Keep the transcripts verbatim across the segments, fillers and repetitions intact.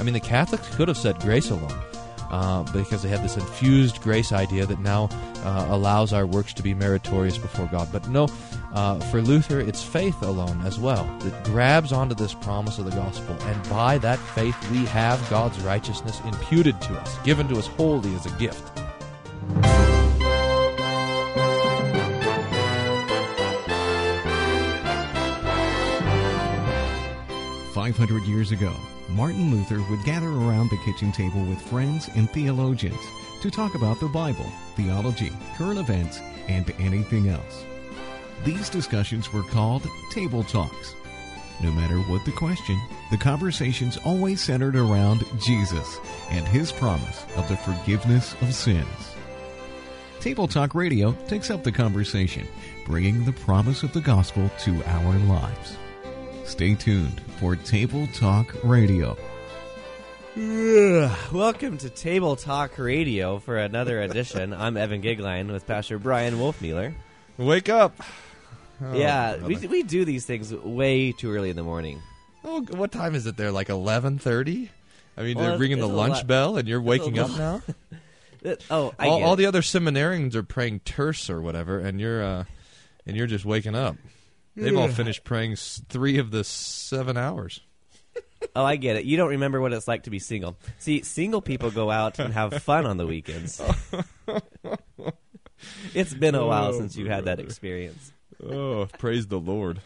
I mean, the Catholics could have said grace alone, uh, because they had this infused grace idea that now uh, allows our works to be meritorious before God. But no, uh, for Luther, it's faith alone as well that grabs onto this promise of the gospel. And by that faith, we have God's righteousness imputed to us, given to us wholly as a gift. five hundred years ago, Martin Luther would gather around the kitchen table with friends and theologians to talk about the Bible, theology, current events, and anything else. These discussions were called Table Talks. No matter what the question, the conversations always centered around Jesus and his promise of the forgiveness of sins. Table Talk Radio takes up the conversation, bringing the promise of the gospel to our lives. Stay tuned for Table Talk Radio. Welcome to Table Talk Radio for another edition. I'm Evan Goeglein with Pastor Brian Wolfmuller. Wake up. Oh, yeah, brother. we we do these things way too early in the morning. Oh, what time is it there? Like eleven thirty? I mean, well, they're ringing the lunch bell and you're waking up now? oh, I all, all the other seminarians are praying terse or whatever, and you're uh, and you're just waking up. They've all finished praying three of the seven hours. Oh, I get it. You don't remember what it's like to be single. See, single people go out and have fun on the weekends. It's been a while oh, since you've had that experience. Oh, praise the Lord.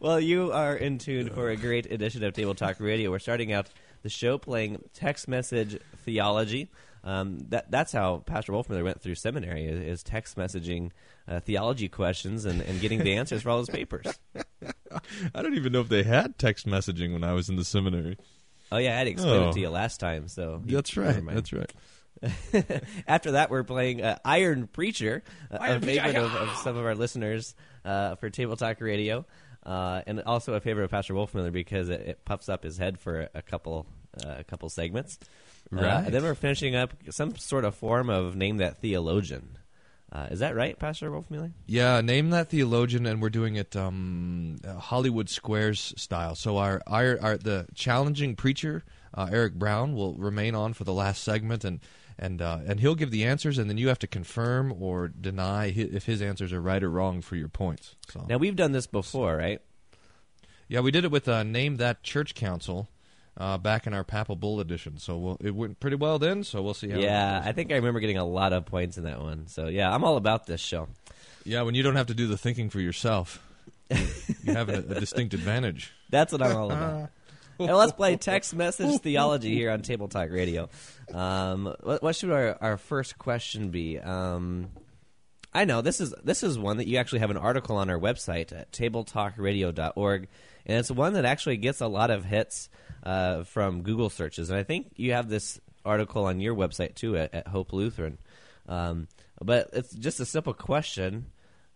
Well, you are in tune for a great edition of Table Talk Radio. We're starting out the show playing Text Message Theology. Um, that that's how Pastor Wolfmuller went through seminary, is, is text messaging uh, theology questions and, and getting the answers for all his papers. I don't even know if they had text messaging when I was in the seminary. Oh, yeah, I had explained oh. it to you last time. So That's you, right, that's right. After that, we're playing uh, Iron Preacher, uh, Iron a favorite of, of some of our listeners uh, for Table Talk Radio, uh, and also a favorite of Pastor Wolfmuller because it, it puffs up his head for a couple uh, a couple segments. Right. Uh, and then we're finishing up some sort of form of Name That Theologian. Uh, is that right, Pastor Wolfmuller? Yeah, Name That Theologian, and we're doing it um, Hollywood Squares style. So our, our, our the challenging preacher, uh, Eric Brown, will remain on for the last segment, and and uh, and he'll give the answers, and then you have to confirm or deny if his answers are right or wrong for your points. So. Now, we've done this before, right? Yeah, we did it with uh, Name That Church Council. Uh, back in our Papal Bull edition, so we'll, it went pretty well then. So we'll see how. Yeah, I think I remember getting a lot of points in that one. So yeah, I'm all about this show. Yeah, when you don't have to do the thinking for yourself, you have a, a distinct advantage. That's what I'm all about. And let's play Text Message Theology here on Table Talk Radio. Um, what, what should our, our first question be? Um, I know this is this is one that you actually have an article on our website at table talk radio dot org, and it's one that actually gets a lot of hits. Uh, from Google searches, and I think you have this article on your website too at, at Hope Lutheran. Um, but it's just a simple question: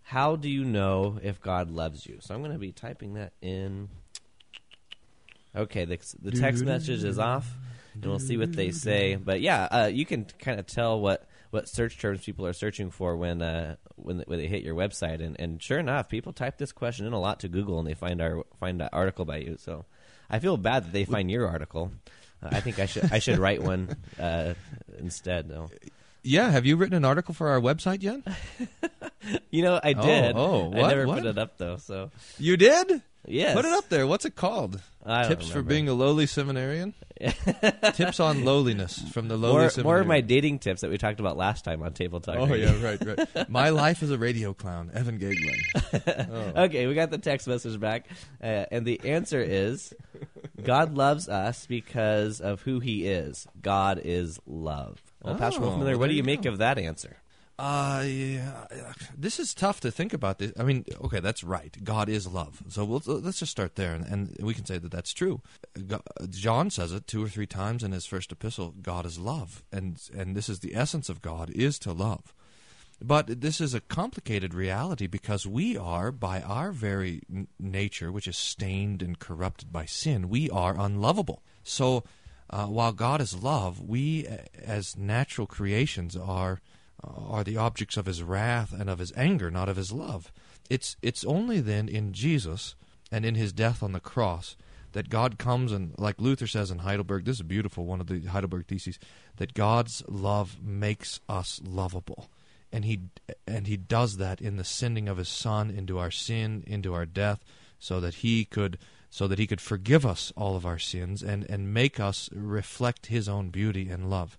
how do you know if God loves you? So I'm going to be typing that in. Okay, the, the text message is off, and we'll see what they say. But yeah, uh, you can kind of tell what, what search terms people are searching for when uh, when, when they hit your website, and, and sure enough, people type this question in a lot to Google, and they find our find that article by you. So. I feel bad that they find your article. Uh, I think I should I should write one uh, instead, though. Yeah, have you written an article for our website yet? You know, I did. Oh, oh what? I never what? put it up, though. So you did? Yes. Put it up there. What's it called? I Tips for being a lowly seminarian? Tips on lowliness from the lowly more, seminarian. More of my dating tips that we talked about last time on Table Talk. Oh, yeah, right, right. My life as a radio clown, Evan Goeglein. Oh. Okay, we got the text message back. Uh, and the answer is, God loves us because of who he is. God is love. Well, oh, Pastor Wolfmuller, what do you, you make go. of that answer? Uh, yeah, this is tough to think about. This, I mean, okay, that's right. God is love. So we'll, let's just start there, and, and we can say that that's true. God, John says it two or three times in his first epistle, God is love, and and this is the essence of God, is to love. But this is a complicated reality because we are, by our very nature, which is stained and corrupted by sin, we are unlovable. So uh, while God is love, we as natural creations are are the objects of his wrath and of his anger, not of his love. It's it's only then in Jesus and in his death on the cross that God comes and, like Luther says in Heidelberg, this is beautiful, one of the Heidelberg Theses, that God's love makes us lovable. And he and he does that in the sending of his Son into our sin, into our death, so that he could so that he could forgive us all of our sins and, and make us reflect his own beauty and love.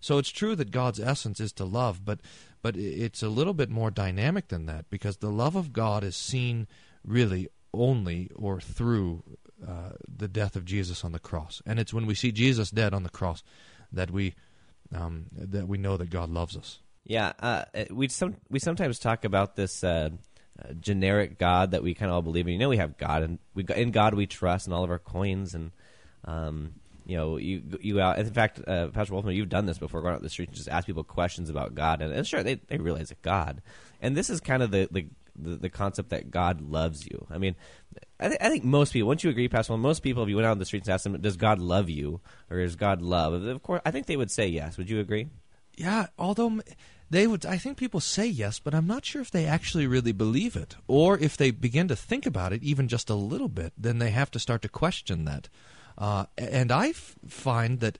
So it's true that God's essence is to love, but but it's a little bit more dynamic than that, because the love of God is seen really only or through uh, the death of Jesus on the cross. And it's when we see Jesus dead on the cross that we um, that we know that God loves us. Yeah, uh, we some we sometimes talk about this uh, uh, generic God that we kind of all believe in. You know, we have God, and we in God we trust, and all of our coins, and um, you know, you you out. In fact, uh, Pastor Wolfman, you've done this before, going out the street and just ask people questions about God, and, and sure, they they realize it's God, and this is kind of the the, the the concept that God loves you. I mean, I, th- I think most people, wouldn't you agree, Pastor Wolfman, most people, if you went out on the streets and asked them, "Does God love you?" or "Is God love?" of course, I think they would say yes. Would you agree? Yeah, although they would, I think people say yes, but I'm not sure if they actually really believe it, or if they begin to think about it even just a little bit, then they have to start to question that. Uh, and I f- find that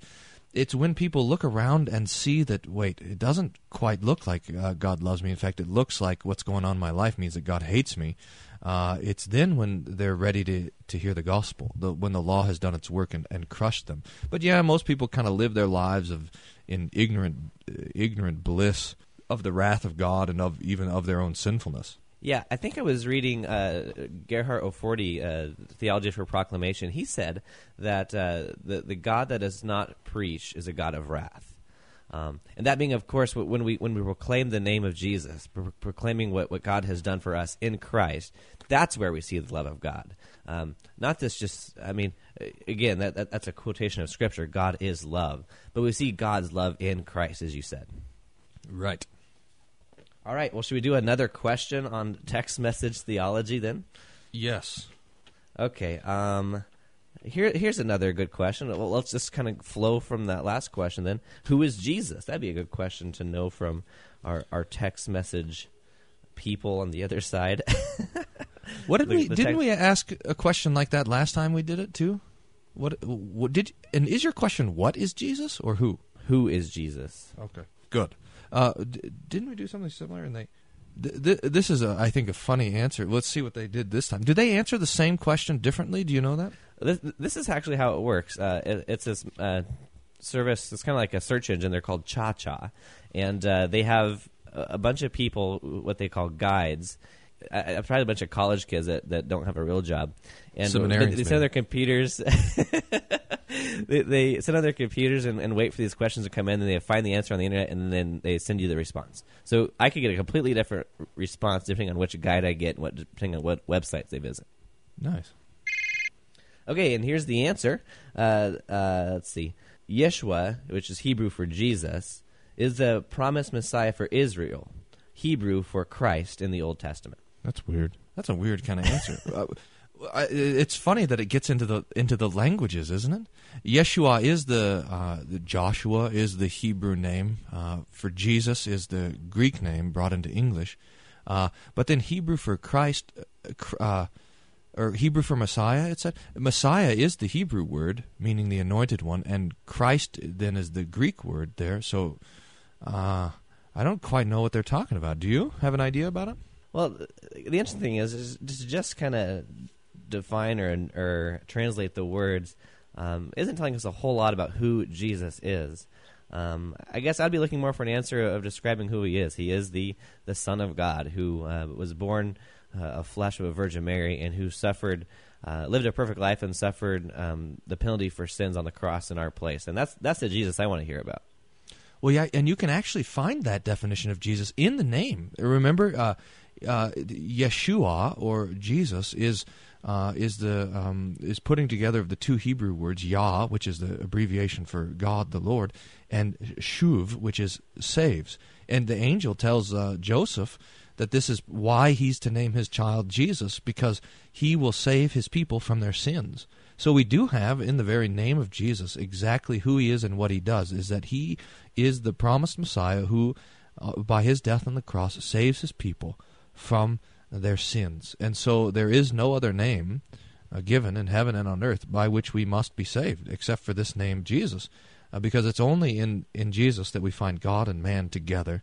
it's when people look around and see that, wait, it doesn't quite look like uh, God loves me. In fact, it looks like what's going on in my life means that God hates me. Uh, it's then when they're ready to, to hear the gospel, the, when the law has done its work and, and crushed them. But yeah, most people kind of live their lives of in ignorant uh, ignorant bliss of the wrath of God and of even of their own sinfulness. Yeah, I think I was reading uh, Gerhard Oforti, uh, Theology for Proclamation. He said that uh, the, the God that does not preach is a God of wrath. Um, and that being, of course, when we when we proclaim the name of Jesus, pro- proclaiming what, what God has done for us in Christ, that's where we see the love of God. Um, not this just, I mean, again, that, that that's a quotation of Scripture, God is love. But we see God's love in Christ, as you said. Right. All right, well, should we do another question on text message theology then? Yes. Okay, um... Here, here's another good question. Well, let's just kind of flow from that last question then. Who is Jesus? That'd be a good question to know from our, our text message people on the other side. What did the, we? The didn't text... we ask a question like that last time we did it too? What, what did? And is your question what is Jesus or who? Who is Jesus? Okay, good. Uh, d- didn't we do something similar? And they. Th- this is, a, I think, a funny answer. Let's see what they did this time. Did they answer the same question differently? Do you know that? This, this is actually how it works. Uh, it, it's this uh, service. It's kind of like a search engine. They're called Cha Cha, and uh, they have a, a bunch of people, what they call guides. I, I've tried a bunch of college kids that, that don't have a real job, and they, they send their computers. they, they send out their computers and, and wait for these questions to come in, and they find the answer on the internet, and then they send you the response. So I could get a completely different response depending on which guide I get, and what depending on what websites they visit. Nice. Okay, and here's the answer. Uh, uh, let's see. Yeshua, which is Hebrew for Jesus, is the promised Messiah for Israel, Hebrew for Christ in the Old Testament. That's weird. That's a weird kind of answer. uh, I, it's funny that it gets into the into the languages, isn't it? Yeshua is the, uh, the Joshua is the Hebrew name. Uh, for Jesus is the Greek name brought into English. Uh, but then Hebrew for Christ... Uh, or Hebrew for Messiah, it said. Messiah is the Hebrew word, meaning the anointed one, and Christ then is the Greek word there. So uh, I don't quite know what they're talking about. Do you have an idea about it? Well, the interesting thing is, is to just kind of define or, or translate the words um, isn't telling us a whole lot about who Jesus is. Um, I guess I'd be looking more for an answer of describing who he is. He is the, the Son of God who uh, was born... Uh, a flesh of a Virgin Mary, and who suffered, uh, lived a perfect life, and suffered um, the penalty for sins on the cross in our place, and that's that's the Jesus I want to hear about. Well, yeah, and you can actually find that definition of Jesus in the name. Remember, uh, uh, Yeshua or Jesus is uh, is the um, is putting together of the two Hebrew words Yah, which is the abbreviation for God the Lord, and Shuv, which is saves. And the angel tells uh, Joseph that this is why he's to name his child Jesus, because he will save his people from their sins. So we do have in the very name of Jesus exactly who he is and what he does, is that he is the promised Messiah who, uh, by his death on the cross, saves his people from their sins. And so there is no other name uh, given in heaven and on earth by which we must be saved, except for this name Jesus, uh, because it's only in, in Jesus that we find God and man together,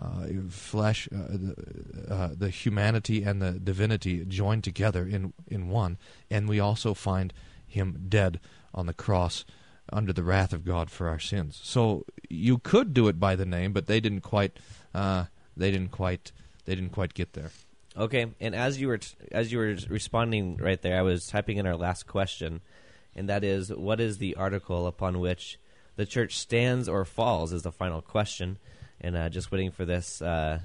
uh, flesh, uh, the, uh, the humanity and the divinity joined together in, in one, and we also find him dead on the cross under the wrath of God for our sins. So you could do it by the name, but they didn't quite, uh, they didn't quite, they didn't quite get there. Okay, and as you were t- as you were responding right there, I was typing in our last question, and that is, what is the article upon which the church stands or falls? Is the final question, and uh, just waiting for this uh,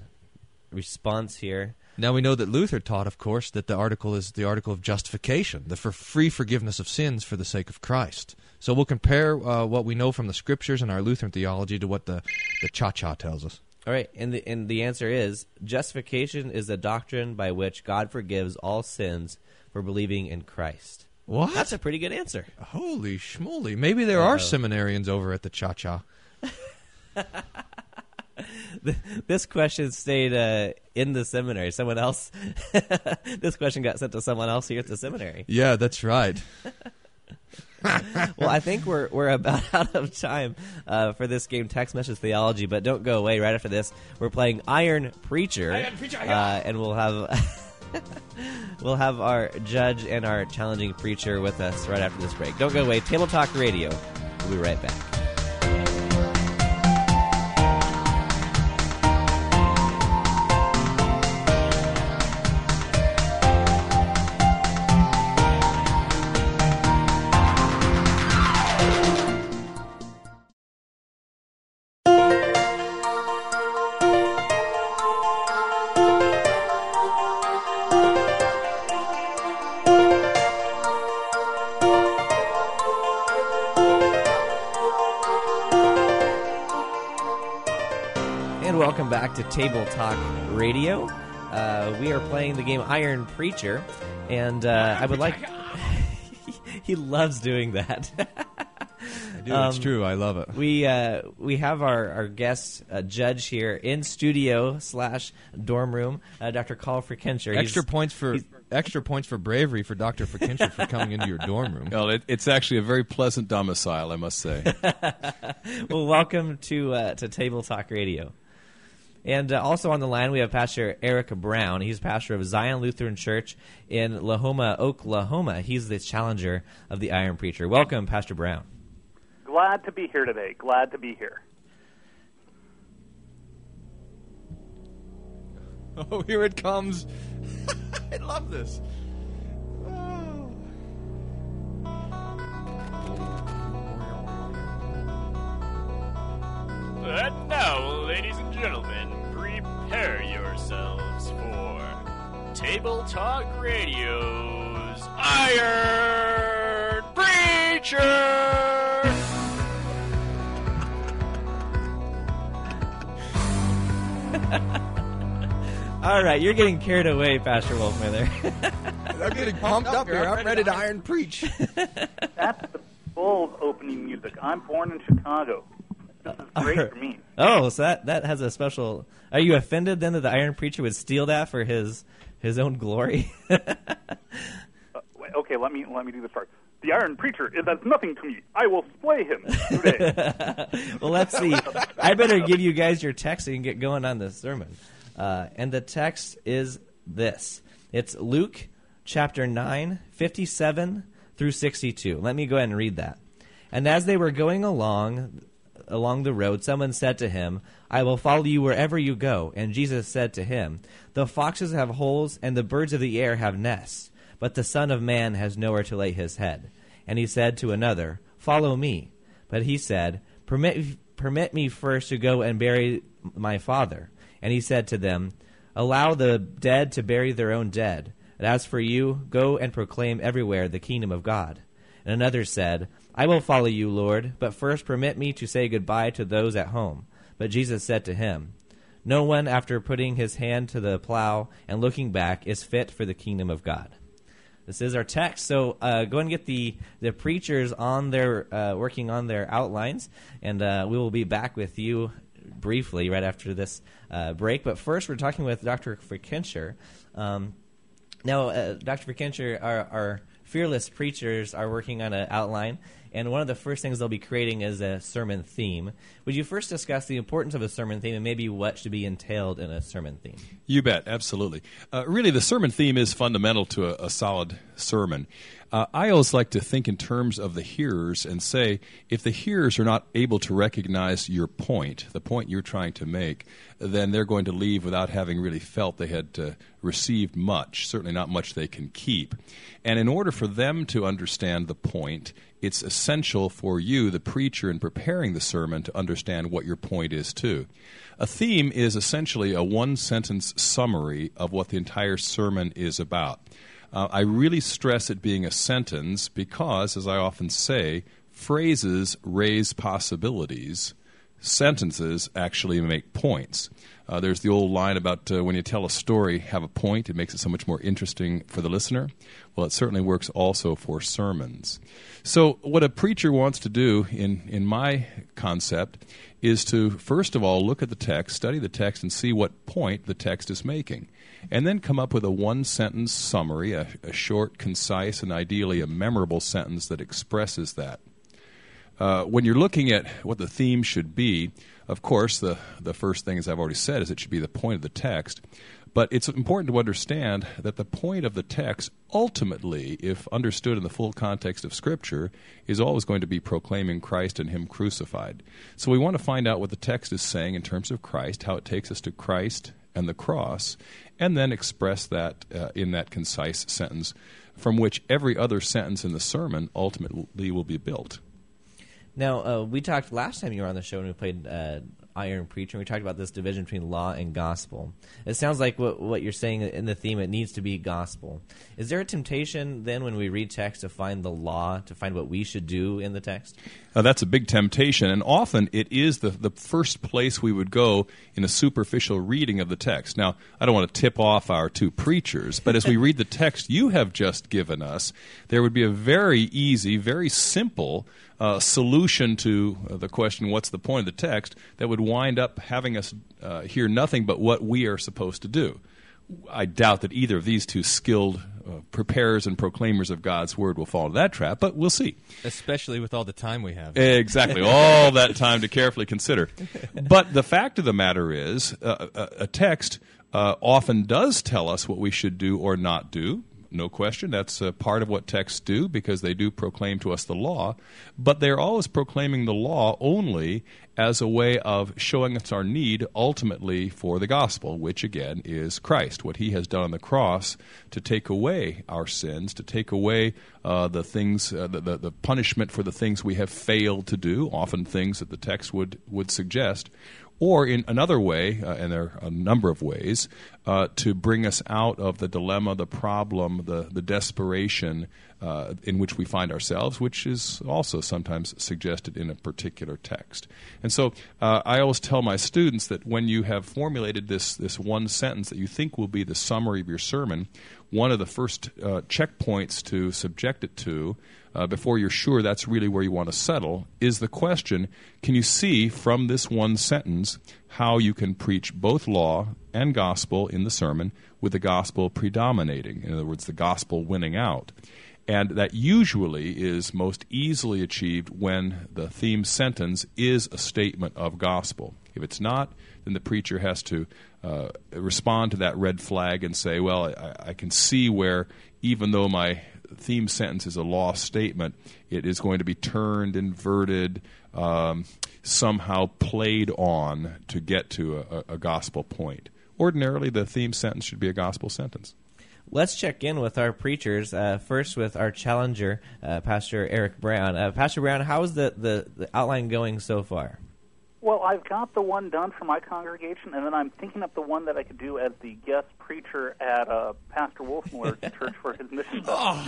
response here. Now we know that Luther taught, of course, that the article is the article of justification, the for free forgiveness of sins for the sake of Christ. So we'll compare uh, what we know from the Scriptures and our Lutheran theology to what the, the Cha Cha tells us. All right, and the, and the answer is, justification is the doctrine by which God forgives all sins for believing in Christ. What? That's a pretty good answer. Holy schmoly. Maybe there Uh-oh. are seminarians over at the Cha Cha. This question stayed uh, in the seminary. Someone else. This question got sent to someone else here at the seminary. Yeah, that's right. Well, I think we're we're about out of time uh, for this game, Text Message Theology, but don't go away. Right after this, we're playing Iron Preacher, Iron Preacher uh, and we'll have we'll have our judge and our challenging preacher with us right after this break. Don't go away. Table Talk Radio. We'll be right back. To Table Talk Radio. Uh, we are playing the game Iron Preacher, and uh, I would like... He loves doing that. I do. Um, it's true. I love it. We uh, we have our, our guest uh, judge here in studio slash dorm room, uh, Doctor Carl Fickenscher. Extra points for... Extra points for bravery for Doctor Fickenscher for coming into your dorm room. Well, it, it's actually a very pleasant domicile, I must say. Well, welcome to uh, to Table Talk Radio. And uh, also on the line, we have Pastor Eric Brown. He's pastor of Zion Lutheran Church in Lahoma, Oklahoma. He's the challenger of the Iron Preacher. Welcome, Pastor Brown. Glad to be here today. Glad to be here. Oh, here it comes. I love this. Oh. But now, ladies and gentlemen, prepare yourselves for Table Talk Radio's Iron Preacher! All right, you're getting carried away, Pastor Wolfmuller. I'm getting pumped up here. I'm ready to Iron Preach. That's the bold opening music. I'm born in Chicago. This is great for me. Oh, so that, that has a special... Are you offended, then, that the Iron Preacher would steal that for his his own glory? uh, okay, let me let me do this part. The Iron Preacher is as nothing to me. I will slay him today. Well, let's see. I better give you guys your text so you can get going on this sermon. Uh, and the text is this. It's Luke chapter nine, fifty-seven through sixty-two. Let me go ahead and read that. And as they were going along... along the road, someone said to him, "I will follow you wherever you go." And Jesus said to him, "The foxes have holes, and the birds of the air have nests, but the Son of Man has nowhere to lay his head." And he said to another, "Follow me." But he said, Permit, permit me first to go and bury my father." And he said to them, "Allow the dead to bury their own dead. And as for you, go and proclaim everywhere the kingdom of God." And another said, "I will follow you, Lord, but first permit me to say goodbye to those at home." But Jesus said to him, "No one, after putting his hand to the plow and looking back, is fit for the kingdom of God." This is our text, so uh, go and get the, the preachers on their uh, working on their outlines, and uh, we will be back with you briefly right after this uh, break. But first, we're talking with Doctor Fickenscher. Um Now, uh, Doctor Fickenscher, our, our fearless preachers are working on an outline, and one of the first things they'll be creating is a sermon theme. Would you first discuss the importance of a sermon theme and maybe what should be entailed in a sermon theme? You bet, absolutely. Uh, really, the sermon theme is fundamental to a, a solid sermon. Uh, I always like to think in terms of the hearers and say, if the hearers are not able to recognize your point, the point you're trying to make, then they're going to leave without having really felt they had uh, received much, certainly not much they can keep. And in order for them to understand the point, it's essential for you, the preacher, in preparing the sermon to understand what your point is, too. A theme is essentially a one-sentence summary of what the entire sermon is about. Uh, I really stress it being a sentence because, as I often say, phrases raise possibilities. Sentences actually make points. Uh, there's the old line about uh, when you tell a story, have a point. It makes it so much more interesting for the listener. Well, it certainly works also for sermons. So what a preacher wants to do, in, in my concept, is to, first of all, look at the text, study the text, and see what point the text is making, and then come up with a one-sentence summary, a, a short, concise, and ideally a memorable sentence that expresses that. Uh, when you're looking at what the theme should be, of course, the, the first thing, as I've already said, is it should be the point of the text. But it's important to understand that the point of the text, ultimately, if understood in the full context of Scripture, is always going to be proclaiming Christ and Him crucified. So we want to find out what the text is saying in terms of Christ, how it takes us to Christ and the cross, and then express that uh, in that concise sentence from which every other sentence in the sermon ultimately will be built. Now, uh, we talked last time you were on the show and we played uh, Iron Preacher, and we talked about this division between law and gospel. It sounds like what, what you're saying in the theme, it needs to be gospel. Is there a temptation then when we read text to find the law, to find what we should do in the text? Uh, that's a big temptation, and often it is the, the first place we would go in a superficial reading of the text. Now, I don't want to tip off our two preachers, but as we read the text you have just given us, there would be a very easy, very simple Uh, solution to uh, the question, what's the point of the text, that would wind up having us uh, hear nothing but what we are supposed to do. I doubt that either of these two skilled uh, preparers and proclaimers of God's Word will fall into that trap, but we'll see. Especially with all the time we have. Exactly, all that time to carefully consider. But the fact of the matter is, uh, a, a text uh, often does tell us what we should do or not do. No question, that's uh, part of what texts do, because they do proclaim to us the law, but they're always proclaiming the law only as a way of showing us our need ultimately for the gospel, which again is Christ, what He has done on the cross to take away our sins, to take away uh, the things, uh, the, the, the punishment for the things we have failed to do, often things that the text would, would suggest. Or in another way, uh, and there are a number of ways, uh, to bring us out of the dilemma, the problem, the, the desperation uh, in which we find ourselves, which is also sometimes suggested in a particular text. And so uh, I always tell my students that when you have formulated this, this one sentence that you think will be the summary of your sermon, one of the first uh, checkpoints to subject it to, Uh, before you're sure that's really where you want to settle, is the question, can you see from this one sentence how you can preach both law and gospel in the sermon with the gospel predominating, in other words, the gospel winning out? And that usually is most easily achieved when the theme sentence is a statement of gospel. If it's not, then the preacher has to uh, respond to that red flag and say, well, I, I can see where, even though my theme sentence is a law statement, it is going to be turned, inverted, um, somehow played on to get to a, a gospel point. Ordinarily, the theme sentence should be a gospel sentence. Let's check in with our preachers, uh, first with our challenger, uh, Pastor Eric Brown. Uh, Pastor Brown, how is the, the, the outline going so far? Well, I've got the one done for my congregation, and then I'm thinking up the one that I could do as the guest preacher at uh, Pastor Wolfmuller's church for his mission. Oh.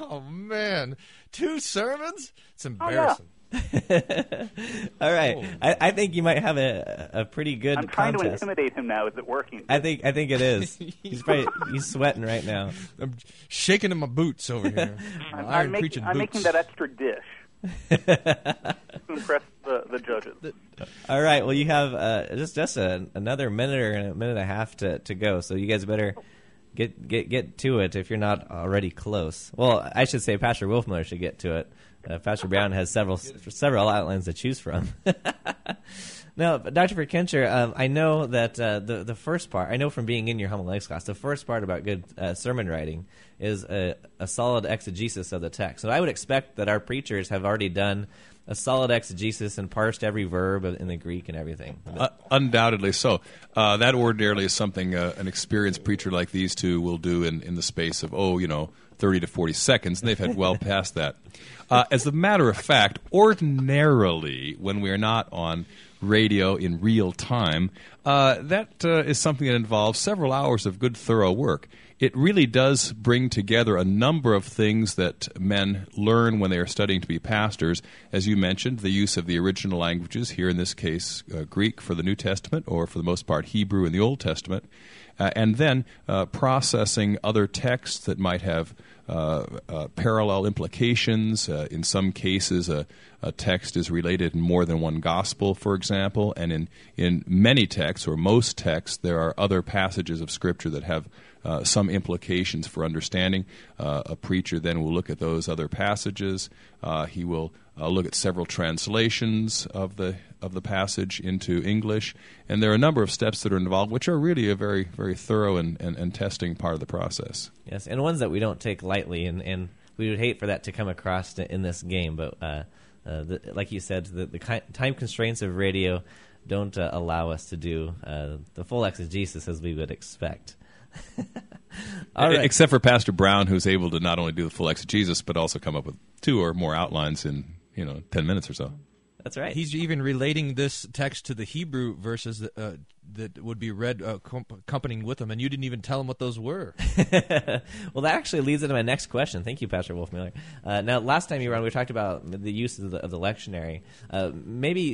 Oh, man. Two sermons? It's embarrassing. Oh, yeah. All right. Oh. I, I think you might have a, a pretty good contest. I'm trying contest. to intimidate him now. Is it working? I think I think it is. He's probably, he's sweating right now. I'm shaking in my boots over here. I'm, I'm, I'm, making, I'm boots. making that extra dish. to impress the, the judges. All right. Well, you have uh, just just a, another minute or a minute and a half to, to go, so you guys better Get get get to it if you're not already close. Well, I should say Pastor Wolfmuller should get to it. Uh, Pastor Brown has several several outlines to choose from. Now, Doctor Fickenscher, um, I know that uh, the the first part, I know from being in your homiletics class, the first part about good uh, sermon writing is a, a solid exegesis of the text. So I would expect that our preachers have already done a solid exegesis and parsed every verb in the Greek and everything. Uh, undoubtedly so. Uh, that ordinarily is something uh, an experienced preacher like these two will do in, in the space of, oh, you know, thirty to forty seconds, and they've had well past that. Uh, as a matter of fact, ordinarily, when we're not on radio in real time, uh, that uh, is something that involves several hours of good, thorough work. It really does bring together a number of things that men learn when they are studying to be pastors. As you mentioned, the use of the original languages, here in this case uh, Greek for the New Testament, or for the most part Hebrew in the Old Testament, uh, and then uh, processing other texts that might have uh, uh, parallel implications. Uh, in some cases, a, a text is related in more than one gospel, for example, and in, in many texts, or most texts, there are other passages of Scripture that have Uh, some implications for understanding. Uh, a preacher then will look at those other passages. Uh, he will uh, look at several translations of the of the passage into English. And there are a number of steps that are involved, which are really a very, very thorough and, and, and testing part of the process. Yes, and ones that we don't take lightly, and, and we would hate for that to come across to, in this game. But uh, uh, the, like you said, the, the ki- time constraints of radio don't uh, allow us to do uh, the full exegesis as we would expect. All right. Except for Pastor Brown, who's able to not only do the full exegesis, but also come up with two or more outlines in, you know, ten minutes or so. That's right. He's even relating this text to the Hebrew verses that, uh, that would be read uh, accompanying with them, and you didn't even tell him what those were. Well, that actually leads into my next question. Thank you, Pastor Wolfmuller. Uh, now, last time you were on, we talked about the use of the, of the lectionary. Uh, maybe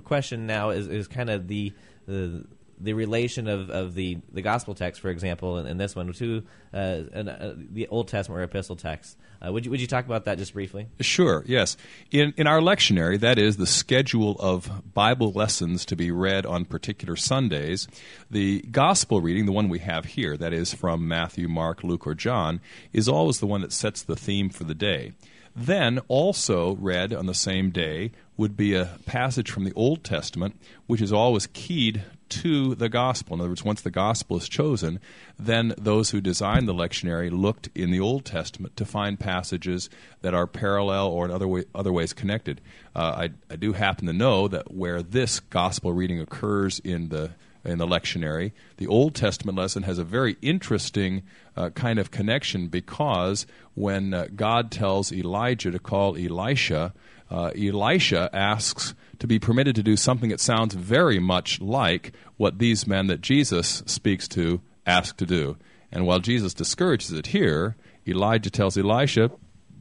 a question now is, is kind of the... the the relation of, of the, the gospel text, for example, and, and this one, to uh, and, uh, the Old Testament or epistle text. Uh, would you would you talk about that just briefly? Sure, yes. In in our lectionary, that is the schedule of Bible lessons to be read on particular Sundays, the gospel reading, the one we have here, that is from Matthew, Mark, Luke, or John, is always the one that sets the theme for the day. Then, also read on the same day would be a passage from the Old Testament, which is always keyed to the gospel. In other words, once the gospel is chosen, then those who designed the lectionary looked in the Old Testament to find passages that are parallel or in other, way, other ways connected. Uh, I, I do happen to know that where this gospel reading occurs in the in the lectionary, the Old Testament lesson has a very interesting uh, kind of connection, because when uh, God tells Elijah to call Elisha, uh, Elisha asks to be permitted to do something that sounds very much like what these men that Jesus speaks to ask to do. And while Jesus discourages it here, Elijah tells Elisha,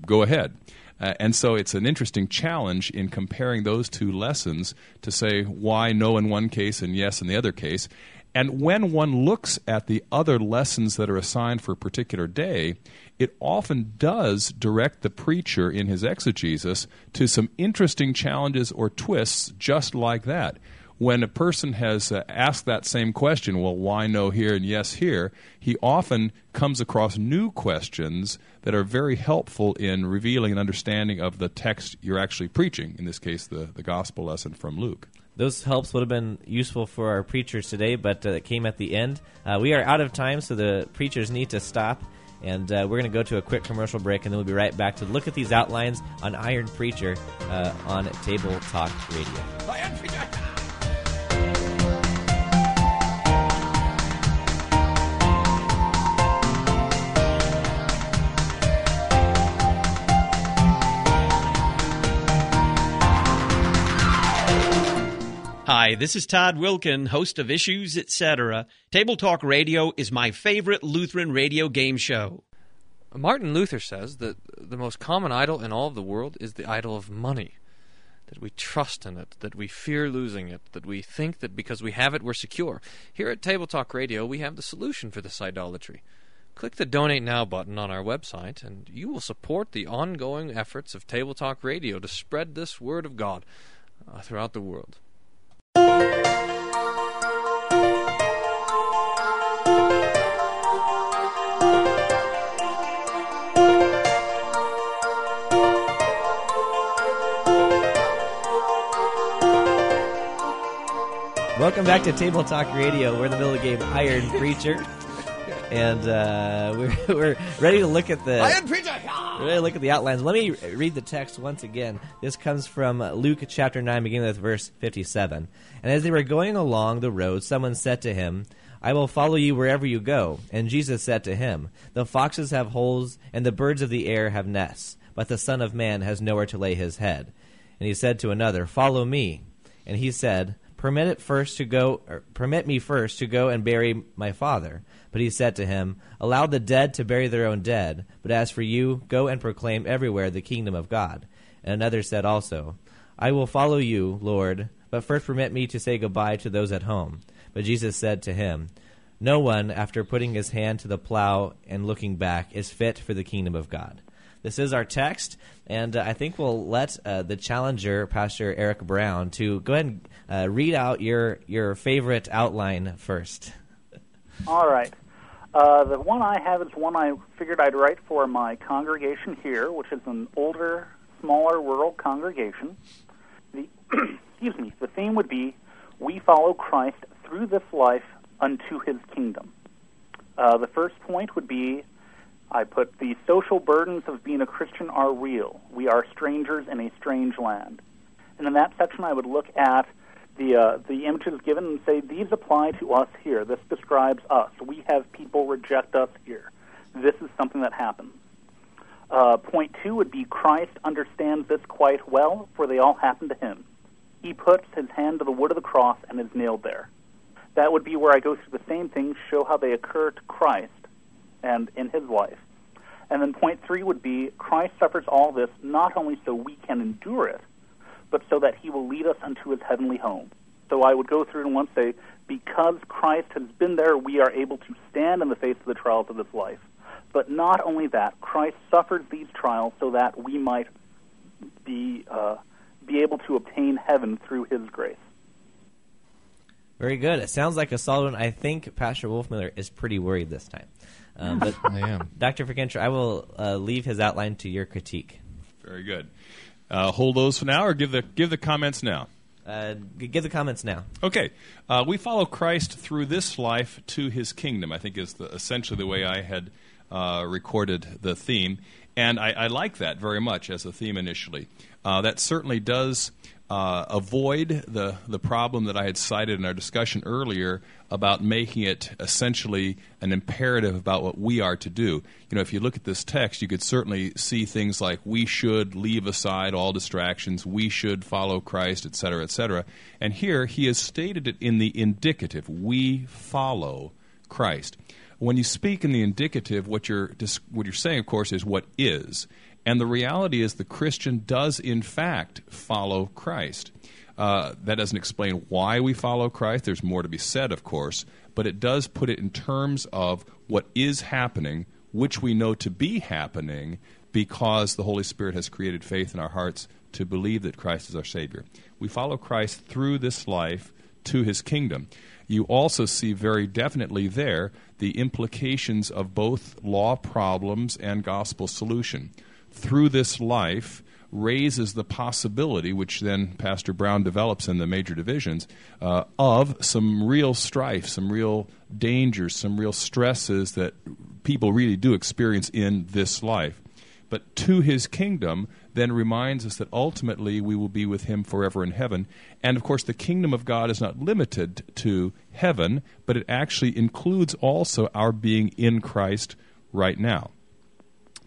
go ahead. Uh, and so it's an interesting challenge in comparing those two lessons to say why no in one case and yes in the other case. And when one looks at the other lessons that are assigned for a particular day, it often does direct the preacher in his exegesis to some interesting challenges or twists just like that. When a person has uh, asked that same question, well, why no here and yes here, he often comes across new questions that are very helpful in revealing an understanding of the text you're actually preaching, in this case, the, the gospel lesson from Luke. Those helps would have been useful for our preachers today, but uh, it came at the end. Uh, we are out of time, so the preachers need to stop, and uh, we're going to go to a quick commercial break, and then we'll be right back to look at these outlines on Iron Preacher uh, on Table Talk Radio. Iron Preacher! Hi, this is Todd Wilken, host of Issues, et cetera. Table Talk Radio is my favorite Lutheran radio game show. Martin Luther says that the most common idol in all of the world is the idol of money, that we trust in it, that we fear losing it, that we think that because we have it, we're secure. Here at Table Talk Radio, we have the solution for this idolatry. Click the Donate Now button on our website, and you will support the ongoing efforts of Table Talk Radio to spread this word of God uh, throughout the world. Thank you. Welcome back to Table Talk Radio. We're in the middle of the game Iron Preacher. And uh, we're, we're ready to look at the Iron Preacher. We're ready to look at the outlines. Let me read the text once again. This comes from Luke chapter nine, beginning with verse fifty-seven. And as they were going along the road, someone said to him, "I will follow you wherever you go." And Jesus said to him, "The foxes have holes, and the birds of the air have nests, but the Son of Man has nowhere to lay his head." And he said to another, "Follow me." And he said, Permit it first to go. Or, Permit me first to go and bury my father. But he said to him, "Allow the dead to bury their own dead. But as for you, go and proclaim everywhere the kingdom of God." And another said also, "I will follow you, Lord, but first permit me to say goodbye to those at home." But Jesus said to him, "No one, after putting his hand to the plow and looking back, is fit for the kingdom of God." This is our text, and uh, I think we'll let uh, the challenger, Pastor Eric Brown, to go ahead and uh, read out your, your favorite outline first. All right. Uh, the one I have is one I figured I'd write for my congregation here, which is an older, smaller, rural congregation. The excuse me. The theme would be, "We follow Christ through this life unto his kingdom." Uh, the first point would be, I put, "The social burdens of being a Christian are real. We are strangers in a strange land." And in that section, I would look at the uh, the images given and say, these apply to us here. This describes us. We have people reject us here. This is something that happens. Uh, point two would be, "Christ understands this quite well, for they all happen to him. He puts his hand to the wood of the cross and is nailed there." That would be where I go through the same things, show how they occur to Christ and in his life. And then point three would be, "Christ suffers all this not only so we can endure it, but so that he will lead us unto his heavenly home." So I would go through and once say, because Christ has been there, we are able to stand in the face of the trials of this life. But not only that, Christ suffered these trials so that we might be uh, be able to obtain heaven through his grace. Very good. It sounds like a solid one. I think Pastor Wolfmuller is pretty worried this time. Um, but I am. Doctor Fickenscher, I will uh, leave his outline to your critique. Very good. Uh, hold those for now, or give the give the comments now? Uh, give the comments now. Okay. Uh, "We follow Christ through this life to his kingdom," I think is the, essentially the way I had uh, recorded the theme. And I, I like that very much as a theme initially. Uh, that certainly does uh, avoid the, the problem that I had cited in our discussion earlier about making it essentially an imperative about what we are to do. You know, if you look at this text, you could certainly see things like we should leave aside all distractions, we should follow Christ, et cetera, et cetera. And here he has stated it in the indicative, "We follow Christ." When you speak in the indicative, what you're what you're saying, of course, is what is. And the reality is the Christian does, in fact, follow Christ. Uh, that doesn't explain why we follow Christ. There's more to be said, of course. But it does put it in terms of what is happening, which we know to be happening, because the Holy Spirit has created faith in our hearts to believe that Christ is our Savior. We follow Christ through this life to his kingdom. You also see very definitely there the implications of both law problems and gospel solution. Through this life raises the possibility, which then Pastor Brown develops in the major divisions, uh, of some real strife, some real dangers, some real stresses that people really do experience in this life. But to his kingdom then reminds us that ultimately we will be with him forever in heaven. And, of course, the kingdom of God is not limited to heaven, but it actually includes also our being in Christ right now.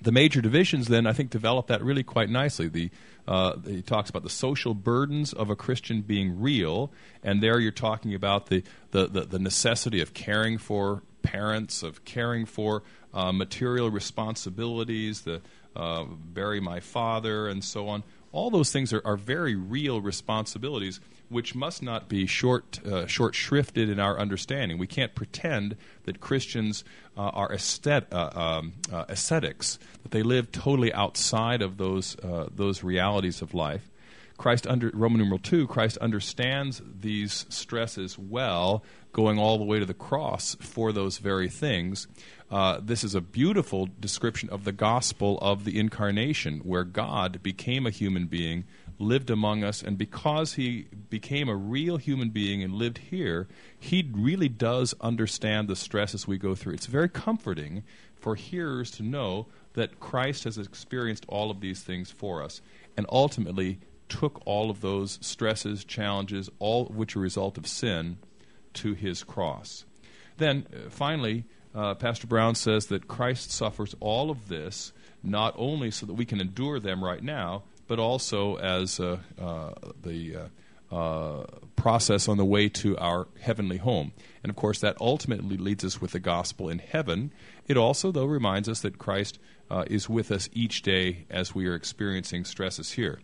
The major divisions then, I think, develop that really quite nicely. The, uh, he talks about the social burdens of a Christian being real, and there you're talking about the, the, the, the necessity of caring for parents, of caring for uh, material responsibilities, the Uh, bury my father, and so on. All those things are, are very real responsibilities which must not be short, uh, short-shrifted in our understanding. We can't pretend that Christians uh, are aesthet- uh, um, uh, ascetics, that they live totally outside of those, uh, those realities of life. Christ under Roman numeral two, Christ understands these stresses well, going all the way to the cross for those very things. Uh, this is a beautiful description of the gospel of the incarnation, where God became a human being, lived among us, and because he became a real human being and lived here, he really does understand the stresses we go through. It's very comforting for hearers to know that Christ has experienced all of these things for us, and ultimately took all of those stresses, challenges, all of which are a result of sin, to his cross. Then, uh, finally, uh, Pastor Brown says that Christ suffers all of this not only so that we can endure them right now, but also as uh, uh, the uh, uh, process on the way to our heavenly home. And, of course, that ultimately leads us with the gospel in heaven. It also, though, reminds us that Christ uh, is with us each day as we are experiencing stresses here.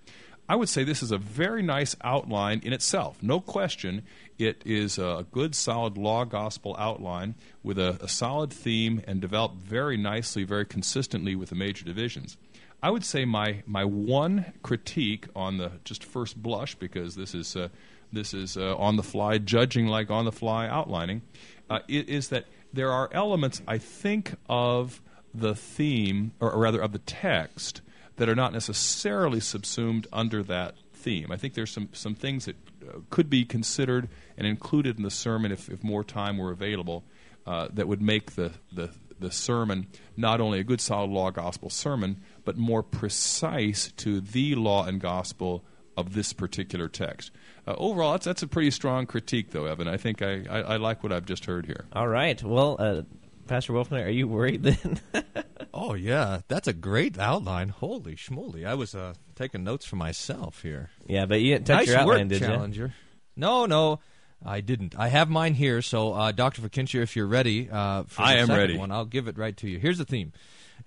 I would say this is a very nice outline in itself. No question, it is a good, solid law gospel outline with a, a solid theme and developed very nicely, very consistently with the major divisions. I would say my my one critique on the just first blush, because this is uh, this is uh, on the fly judging, like on the fly outlining, uh, is that there are elements, I think, of the theme, or rather of the text, that are not necessarily subsumed under that theme. I think there's some, some things that uh, could be considered and included in the sermon if, if more time were available uh, that would make the, the, the sermon not only a good, solid law gospel sermon, but more precise to the law and gospel of this particular text. Uh, overall, that's, that's a pretty strong critique, though, Evan. I think I, I, I like what I've just heard here. All right. Well, uh, Pastor Wolfman, are you worried then? Oh, yeah. That's a great outline. Holy schmoly. I was uh, taking notes for myself here. Yeah, but you didn't touch nice your outline, work, did Challenger. You? No, no, I didn't. I have mine here, so uh, Doctor Fickenscher, if you're ready uh, for I the am second ready. One, I'll give it right to you. Here's the theme.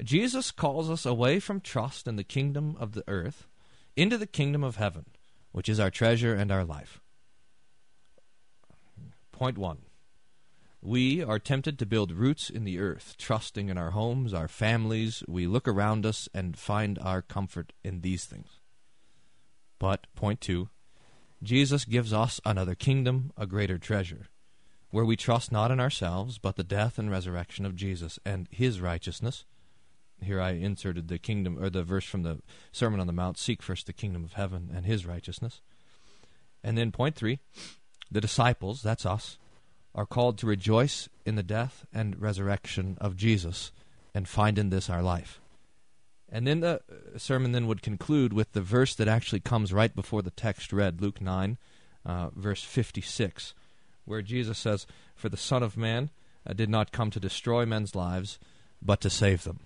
Jesus calls us away from trust in the kingdom of the earth into the kingdom of heaven, which is our treasure and our life. Point one. We are tempted to build roots in the earth, trusting in our homes, our families. We look around us and find our comfort in these things. But, point two, Jesus gives us another kingdom, a greater treasure, where we trust not in ourselves, but the death and resurrection of Jesus and his righteousness. Here I inserted the kingdom, or the verse from the Sermon on the Mount, seek first the kingdom of heaven and his righteousness. And then, point three, the disciples, that's us, are called to rejoice in the death and resurrection of Jesus and find in this our life. And then the sermon then would conclude with the verse that actually comes right before the text read, Luke nine, uh, verse fifty-six, where Jesus says, "For the Son of Man uh, did not come to destroy men's lives, but to save them."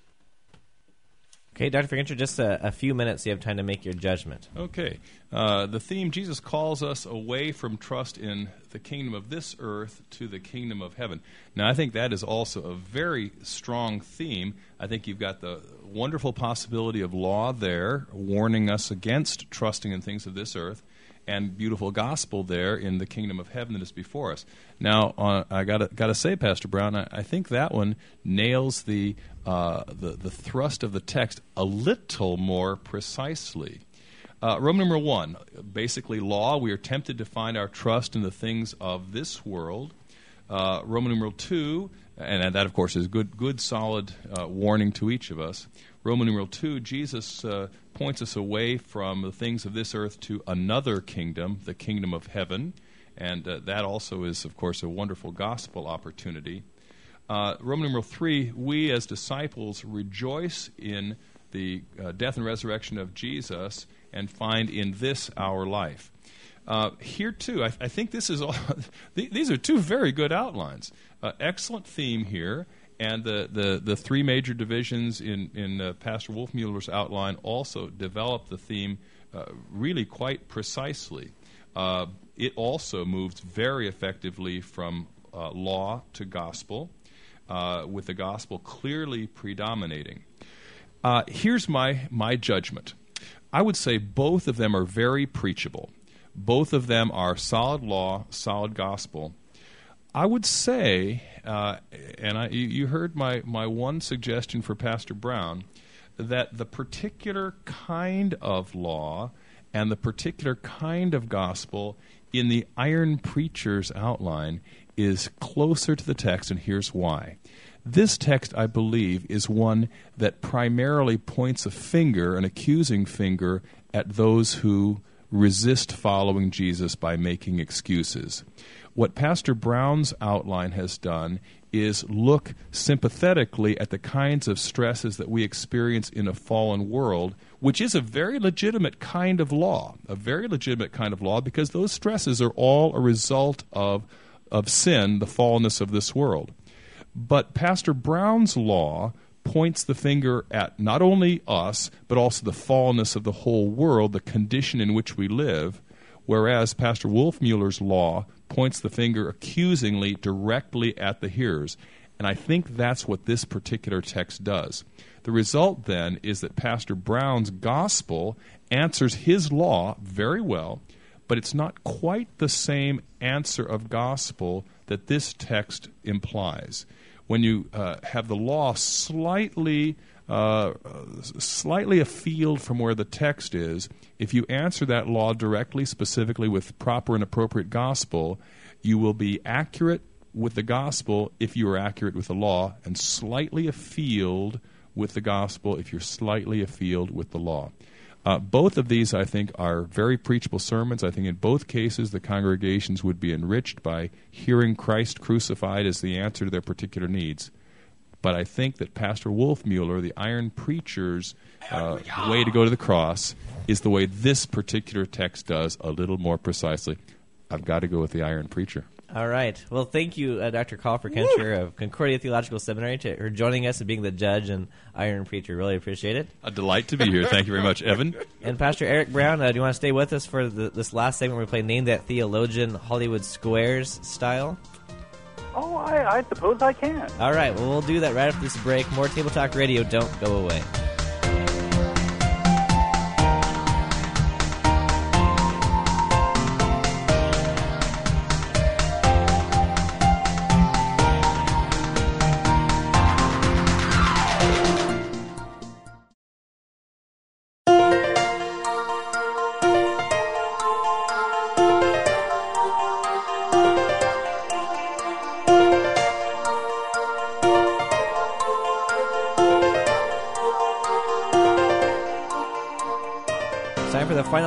Okay, Doctor Fickenscher, just a, a few minutes. You have time to make your judgment. Okay. Uh, the theme, Jesus calls us away from trust in the kingdom of this earth to the kingdom of heaven. Now, I think that is also a very strong theme. I think you've got the wonderful possibility of law there, warning us against trusting in things of this earth, and beautiful gospel there in the kingdom of heaven that is before us. Now, uh, I gotta gotta say, Pastor Brown, I, I think that one nails the Uh, the, the thrust of the text a little more precisely. Uh, Roman number one, basically law, we are tempted to find our trust in the things of this world. Uh, Roman numeral two, and, and that, of course, is good, good solid uh, warning to each of us. Roman numeral two, Jesus uh, points us away from the things of this earth to another kingdom, the kingdom of heaven, and uh, that also is, of course, a wonderful gospel opportunity. Uh, Roman numeral three, we as disciples rejoice in the uh, death and resurrection of Jesus and find in this our life. Uh, here, too, I, I think this is all, these are two very good outlines. Uh, excellent theme here, and the, the, the three major divisions in, in uh, Pastor Wolfmuller's outline also develop the theme uh, really quite precisely. Uh, it also moves very effectively from uh, law to gospel. Uh, with the gospel clearly predominating. Uh, here's my, my judgment. I would say both of them are very preachable. Both of them are solid law, solid gospel. I would say, uh, and I, you heard my, my one suggestion for Pastor Brown, that the particular kind of law and the particular kind of gospel in the Iron Preacher's outline is closer to the text, and here's why. This text, I believe, is one that primarily points a finger, an accusing finger, at those who resist following Jesus by making excuses. What Pastor Brown's outline has done is look sympathetically at the kinds of stresses that we experience in a fallen world, which is a very legitimate kind of law, a very legitimate kind of law, because those stresses are all a result of, of sin, the fallenness of this world. But Pastor Brown's law points the finger at not only us, but also the fallenness of the whole world, the condition in which we live, whereas Pastor Wolfmuller's law points the finger accusingly directly at the hearers. And I think that's what this particular text does. The result, then, is that Pastor Brown's gospel answers his law very well, but it's not quite the same answer of gospel that this text implies. When you uh, have the law slightly uh, slightly afield from where the text is, if you answer that law directly, specifically with proper and appropriate gospel, you will be accurate with the gospel if you are accurate with the law, and slightly afield with the gospel if you're slightly afield with the law. Uh, both of these, I think, are very preachable sermons. I think in both cases the congregations would be enriched by hearing Christ crucified as the answer to their particular needs. But I think that Pastor Wolfmuller, the Iron Preacher's uh, way to go to the cross, is the way this particular text does a little more precisely. I've got to go with the Iron Preacher. All right. Well, thank you, uh, Doctor Carl Fickenscher of Concordia Theological Seminary, to, for joining us and being the judge and Iron Preacher. Really appreciate it. A delight to be here. Thank you very much, Evan. And Pastor Eric Brown, uh, do you want to stay with us for the, this last segment where we play Name That Theologian Hollywood Squares style? Oh, I, I suppose I can. All right. Well, we'll do that right after this break. More Table Talk Radio. Don't go away.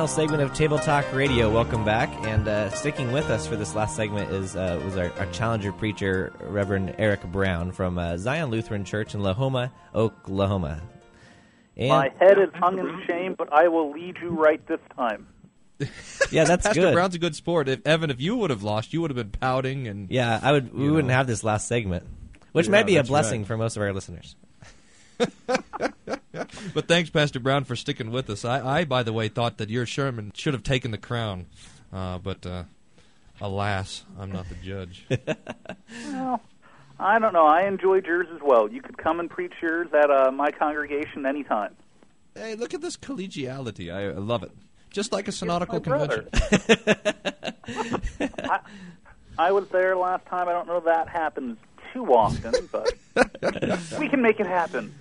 Segment of Table Talk Radio. Welcome back, and uh, sticking with us for this last segment is uh, was our, our challenger preacher, Reverend Eric Brown from uh, Zion Lutheran Church in Lahoma, Oklahoma. And my head is hung in shame, but I will lead you right this time. Yeah, that's Pastor good. Pastor Brown's a good sport. If Evan, if you would have lost, you would have been pouting, and yeah, I would. We wouldn't know. Have this last segment, which yeah, might be a blessing right. for most of our listeners. But thanks, Pastor Brown, for sticking with us. I, I, by the way, thought that your Sherman should have taken the crown, uh, but uh, alas, I'm not the judge. Well, I don't know. I enjoyed yours as well. You could come and preach yours at uh, my congregation anytime. Hey, look at this collegiality. I, I love it. Just like a synodical convention. I, I was there last time. I don't know if that happens too often, but we can make it happen.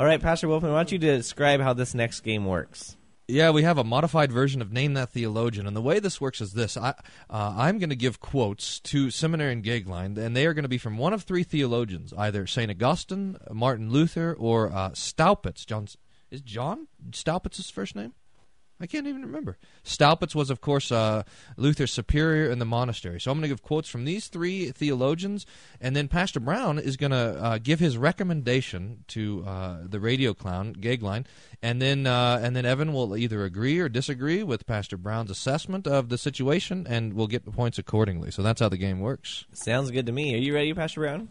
All right, Pastor Wolfman, why don't you describe how this next game works? Yeah, we have a modified version of Name That Theologian, and the way this works is this. I, uh, I'm going to give quotes to Seminary and Goeglein, and they are going to be from one of three theologians, either Saint Augustine, Martin Luther, or uh, Staupitz. John, is John Staupitz his first name? I can't even remember. Staupitz was, of course, uh, Luther's superior in the monastery. So I'm going to give quotes from these three theologians, and then Pastor Brown is going to uh, give his recommendation to uh, the radio clown, Goeglein, and then uh, and then Evan will either agree or disagree with Pastor Brown's assessment of the situation, and we'll get the points accordingly. So that's how the game works. Sounds good to me. Are you ready, Pastor Brown?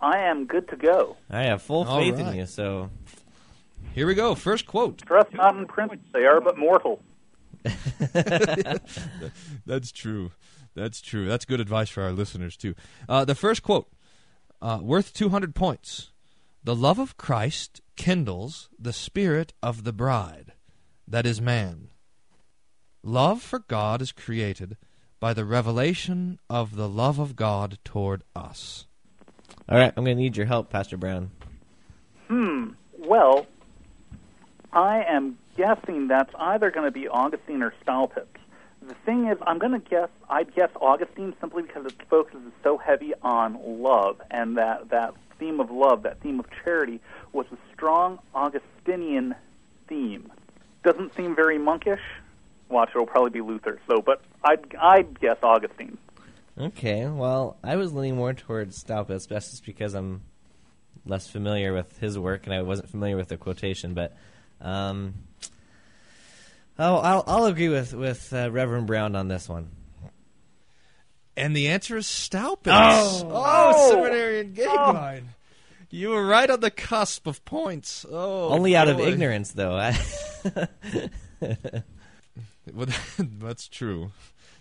I am good to go. I have full faith in you, so... Here we go. First quote. Trust not in princes, they are but mortal. That's true. That's true. That's good advice for our listeners, too. Uh, the first quote, uh, worth two hundred points. The love of Christ kindles the spirit of the bride, that is man. Love for God is created by the revelation of the love of God toward us. All right. I'm going to need your help, Pastor Brown. Hmm. Well... I am guessing that's either going to be Augustine or Staupitz. The thing is, I'm going to guess, I'd guess Augustine simply because its focus is so heavy on love, and that, that theme of love, that theme of charity, was a strong Augustinian theme. Doesn't seem very monkish, watcher will probably be Luther. So, but I'd, I'd guess Augustine. Okay, well, I was leaning more towards Staupitz, best just because I'm less familiar with his work, and I wasn't familiar with the quotation. But um, oh, I'll, I'll agree with with uh, Reverend Brown on this one. And the answer is Staupitz. Oh, oh, oh. Seminarian Goeglein. Oh. You were right on the cusp of points. Oh, only boy. Out of ignorance, though. Well, that's true.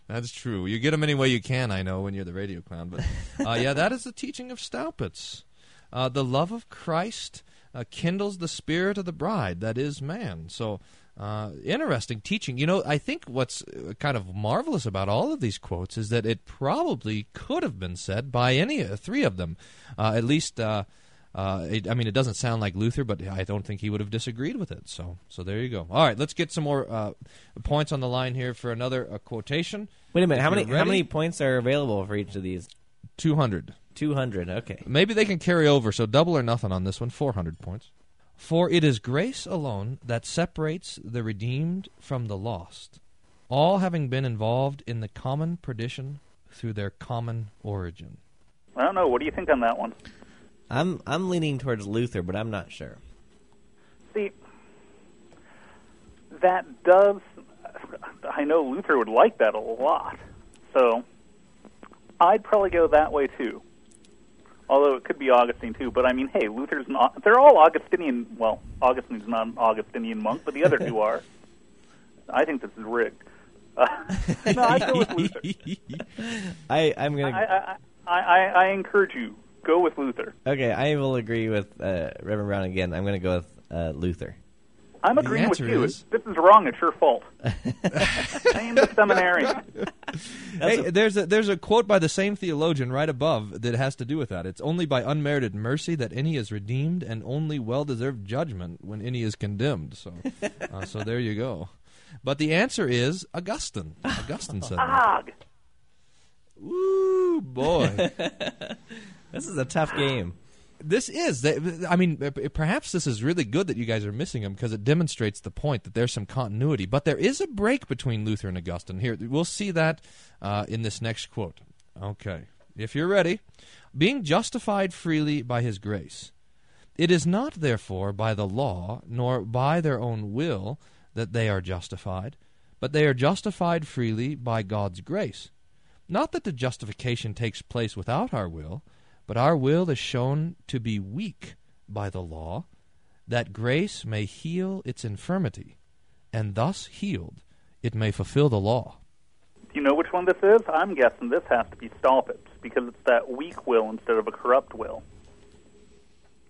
That's true. You get them any way you can, I know, when you're the radio clown. But uh, yeah, that is the teaching of Staupitz. Uh, the love of Christ uh, kindles the spirit of the bride, that is man. So uh, interesting teaching. You know, I think what's kind of marvelous about all of these quotes is that it probably could have been said by any uh, three of them, uh, at least... Uh, Uh, it, I mean, it doesn't sound like Luther, but I don't think he would have disagreed with it. So so there you go. All right, let's get some more uh, points on the line here for another uh, quotation. Wait a minute. How many ready? How many points are available for each of these? two hundred. two hundred, okay. Maybe they can carry over, so double or nothing on this one, four hundred points. For it is grace alone that separates the redeemed from the lost, all having been involved in the common perdition through their common origin. I don't know. What do you think on that one? I'm I'm leaning towards Luther, but I'm not sure. See, that does... I know Luther would like that a lot, so I'd probably go that way, too. Although it could be Augustine, too, but I mean, hey, Luther's not... They're all Augustinian... Well, Augustine's not an Augustinian monk, but the other two are. I think this is rigged. Uh, no, I'd go with Luther. I, I'm gonna... I, I, I, I encourage you. Go with Luther. Okay, I will agree with uh, Reverend Brown again. I'm going to go with uh, Luther. I'm agreeing with you. Is... If this is wrong, it's your fault. Same the seminary. Hey, a... There's, a, there's a quote by the same theologian right above that has to do with that. It's only by unmerited mercy that any is redeemed, and only well-deserved judgment when any is condemned. So, uh, so there you go. But the answer is Augustine. Augustine said that. Og. Ooh, boy. This is a tough game. This is. I mean, perhaps this is really good that you guys are missing them because it demonstrates the point that there's some continuity. But there is a break between Luther and Augustine. Here, we'll see that uh, in this next quote. Okay. If you're ready. Being justified freely by his grace. It is not, therefore, by the law, nor by their own will, that they are justified, but they are justified freely by God's grace. Not that the justification takes place without our will, but our will is shown to be weak by the law, that grace may heal its infirmity, and thus healed, it may fulfill the law. Do you know which one this is? I'm guessing this has to be Staupitz, because it's that weak will instead of a corrupt will.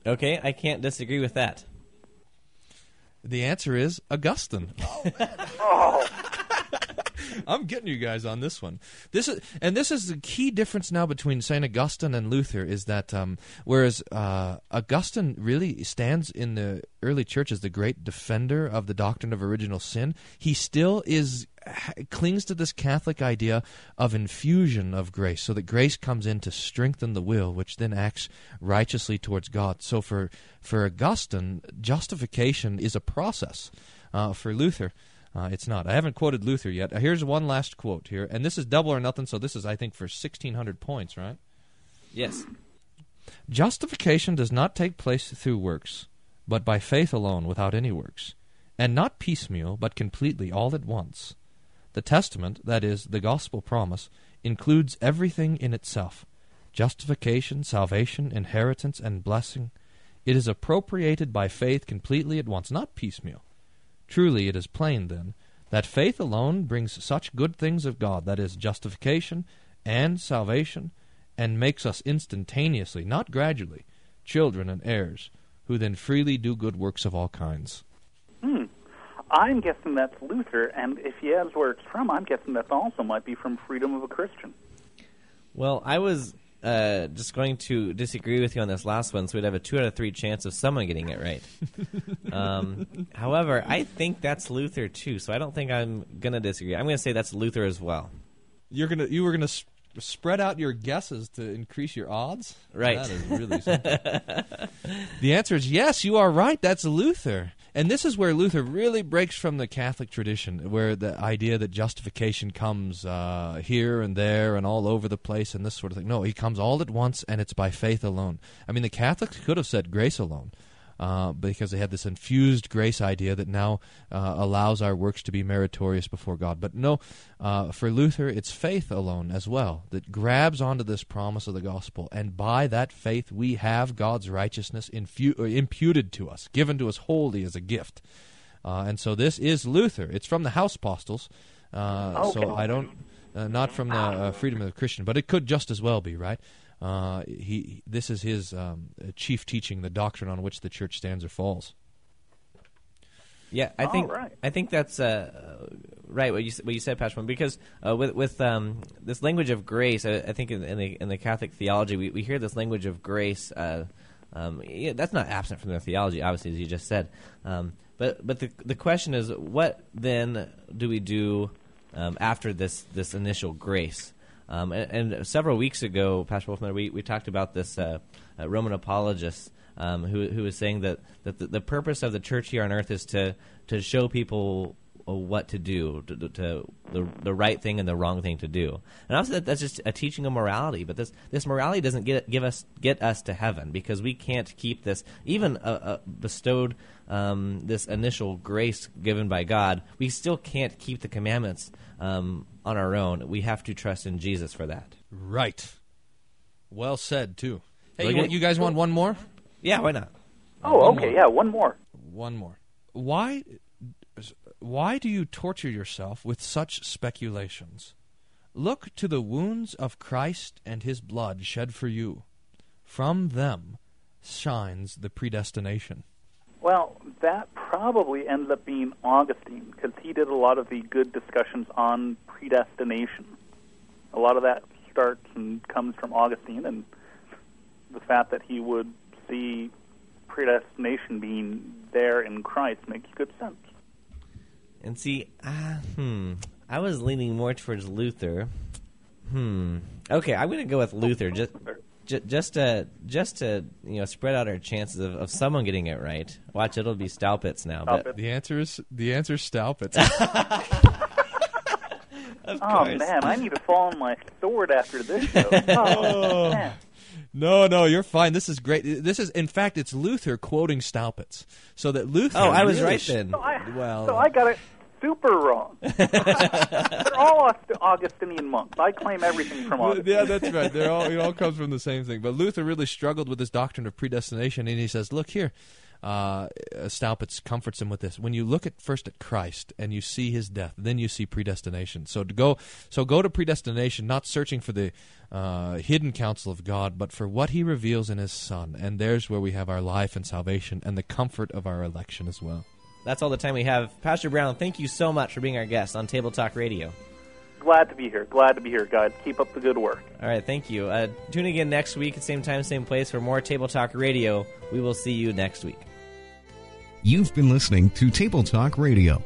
Okay, I can't disagree with that. The answer is Augustine. Oh, oh. I'm getting you guys on this one. This is, and this is the key difference now between Saint Augustine and Luther is that um, whereas uh, Augustine really stands in the early church as the great defender of the doctrine of original sin, he still is clings to this Catholic idea of infusion of grace, so that grace comes in to strengthen the will, which then acts righteously towards God. So for, for Augustine, justification is a process. Uh, for Luther... Uh, it's not. I haven't quoted Luther yet. Here's one last quote here, and this is double or nothing, so this is, I think, for sixteen hundred points, right? Yes. Justification does not take place through works, but by faith alone, without any works, and not piecemeal, but completely, all at once. The testament, that is, the gospel promise, includes everything in itself, justification, salvation, inheritance, and blessing. It is appropriated by faith completely at once, not piecemeal. Truly it is plain, then, that faith alone brings such good things of God, that is, justification and salvation, and makes us instantaneously, not gradually, children and heirs, who then freely do good works of all kinds. Hmm. I'm guessing that's Luther, and if he has where it's from, I'm guessing that also might be from Freedom of a Christian. Well, I was uh, just going to disagree with you on this last one, so we'd have a two out of three chance of someone getting it right. Um, however, I think that's Luther too, so I don't think I'm going to disagree. I'm going to say that's Luther as well. You're gonna, you were going to sp- spread out your guesses to increase your odds? Right. That is really something. The answer is yes, you are right. That's Luther. And this is where Luther really breaks from the Catholic tradition, where the idea that justification comes uh, here and there and all over the place and this sort of thing. No, he comes all at once, and it's by faith alone. I mean, the Catholics could have said grace alone, uh, because they had this infused grace idea that now uh, allows our works to be meritorious before God. But no, uh, for Luther, it's faith alone as well that grabs onto this promise of the gospel, and by that faith we have God's righteousness infu- imputed to us, given to us wholly as a gift. Uh, and so this is Luther. It's from the House Apostles, uh, okay. so I don't, uh, not from the uh, Freedom of the Christian, but it could just as well be, right? Uh, he. This is his um, chief teaching, the doctrine on which the church stands or falls. Yeah, I think right. I think that's uh, right what you what you said, Pastor Moon, because uh, with with um, this language of grace, I, I think in, in the in the Catholic theology, we, we hear this language of grace. Uh, um, yeah, that's not absent from their theology, obviously, as you just said. Um, but but the the question is, what then do we do um, after this this initial grace? Um, and, and several weeks ago, Pastor Wolfmuller, we, we talked about this uh, uh, Roman apologist um, who who was saying that, that the, the purpose of the church here on earth is to, to show people what to do, to, to, to the the right thing and the wrong thing to do. And also that, that's just a teaching of morality. But this, this morality doesn't get give us get us to heaven, because we can't keep this even a, a bestowed um, this initial grace given by God. We still can't keep the commandments um, on our own. We have to trust in Jesus for that. Right. Well said too. Hey, you, you guys want one more? Yeah, why not? Oh, okay. Yeah, one more. One more. Why? Why do you torture yourself with such speculations? Look to the wounds of Christ and his blood shed for you. From them shines the predestination. Well, that probably ended up being Augustine, because he did a lot of the good discussions on predestination. A lot of that starts and comes from Augustine, and the fact that he would see predestination being there in Christ makes good sense. And see, uh, hmm, I was leaning more towards Luther. Hmm. Okay, I'm going to go with Luther just, just, just to just to you know spread out our chances of, of someone getting it right. Watch, it'll be Staupitz now. Staupitz. But the answer is the answer is Staupitz. Of course. Oh man, I need to fall on my sword after this show. Oh, man. No, no, you're fine. This is great. This is, in fact, it's Luther quoting Staupitz, so that Luther. Oh, I was really right then. So I, well, so I got it super wrong. They're all Augustinian monks. I claim everything from Augustine. Yeah, that's right. They're all. It all comes from the same thing. But Luther really struggled with this doctrine of predestination, and he says, "Look here." Uh, Staupitz comforts him with this. When you look at first at Christ and you see his death, then you see predestination. So to go, so go to predestination, not searching for the uh, hidden counsel of God, but for what he reveals in his Son. And there's where we have our life and salvation and the comfort of our election as well. That's all the time we have. Pastor Brown, thank you so much for being our guest on Table Talk Radio. Glad to be here. Glad to be here, guys. Keep up the good work. All right, thank you. Uh, tune again next week at same time, same place for more Table Talk Radio. We will see you next week. You've been listening to Table Talk Radio.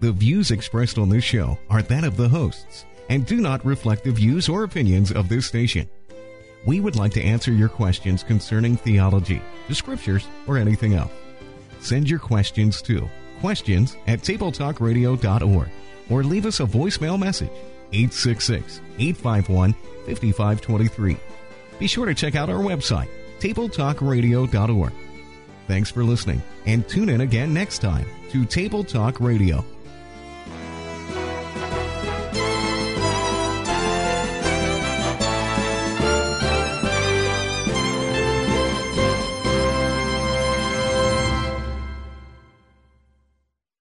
The views expressed on this show are that of the hosts and do not reflect the views or opinions of this station. We would like to answer your questions concerning theology, the scriptures, or anything else. Send your questions to questions at tabletalkradio dot org or leave us a voicemail message, eight six six, eight five one, five five two three. Be sure to check out our website, tabletalkradio dot org. Thanks for listening, and tune in again next time to Table Talk Radio.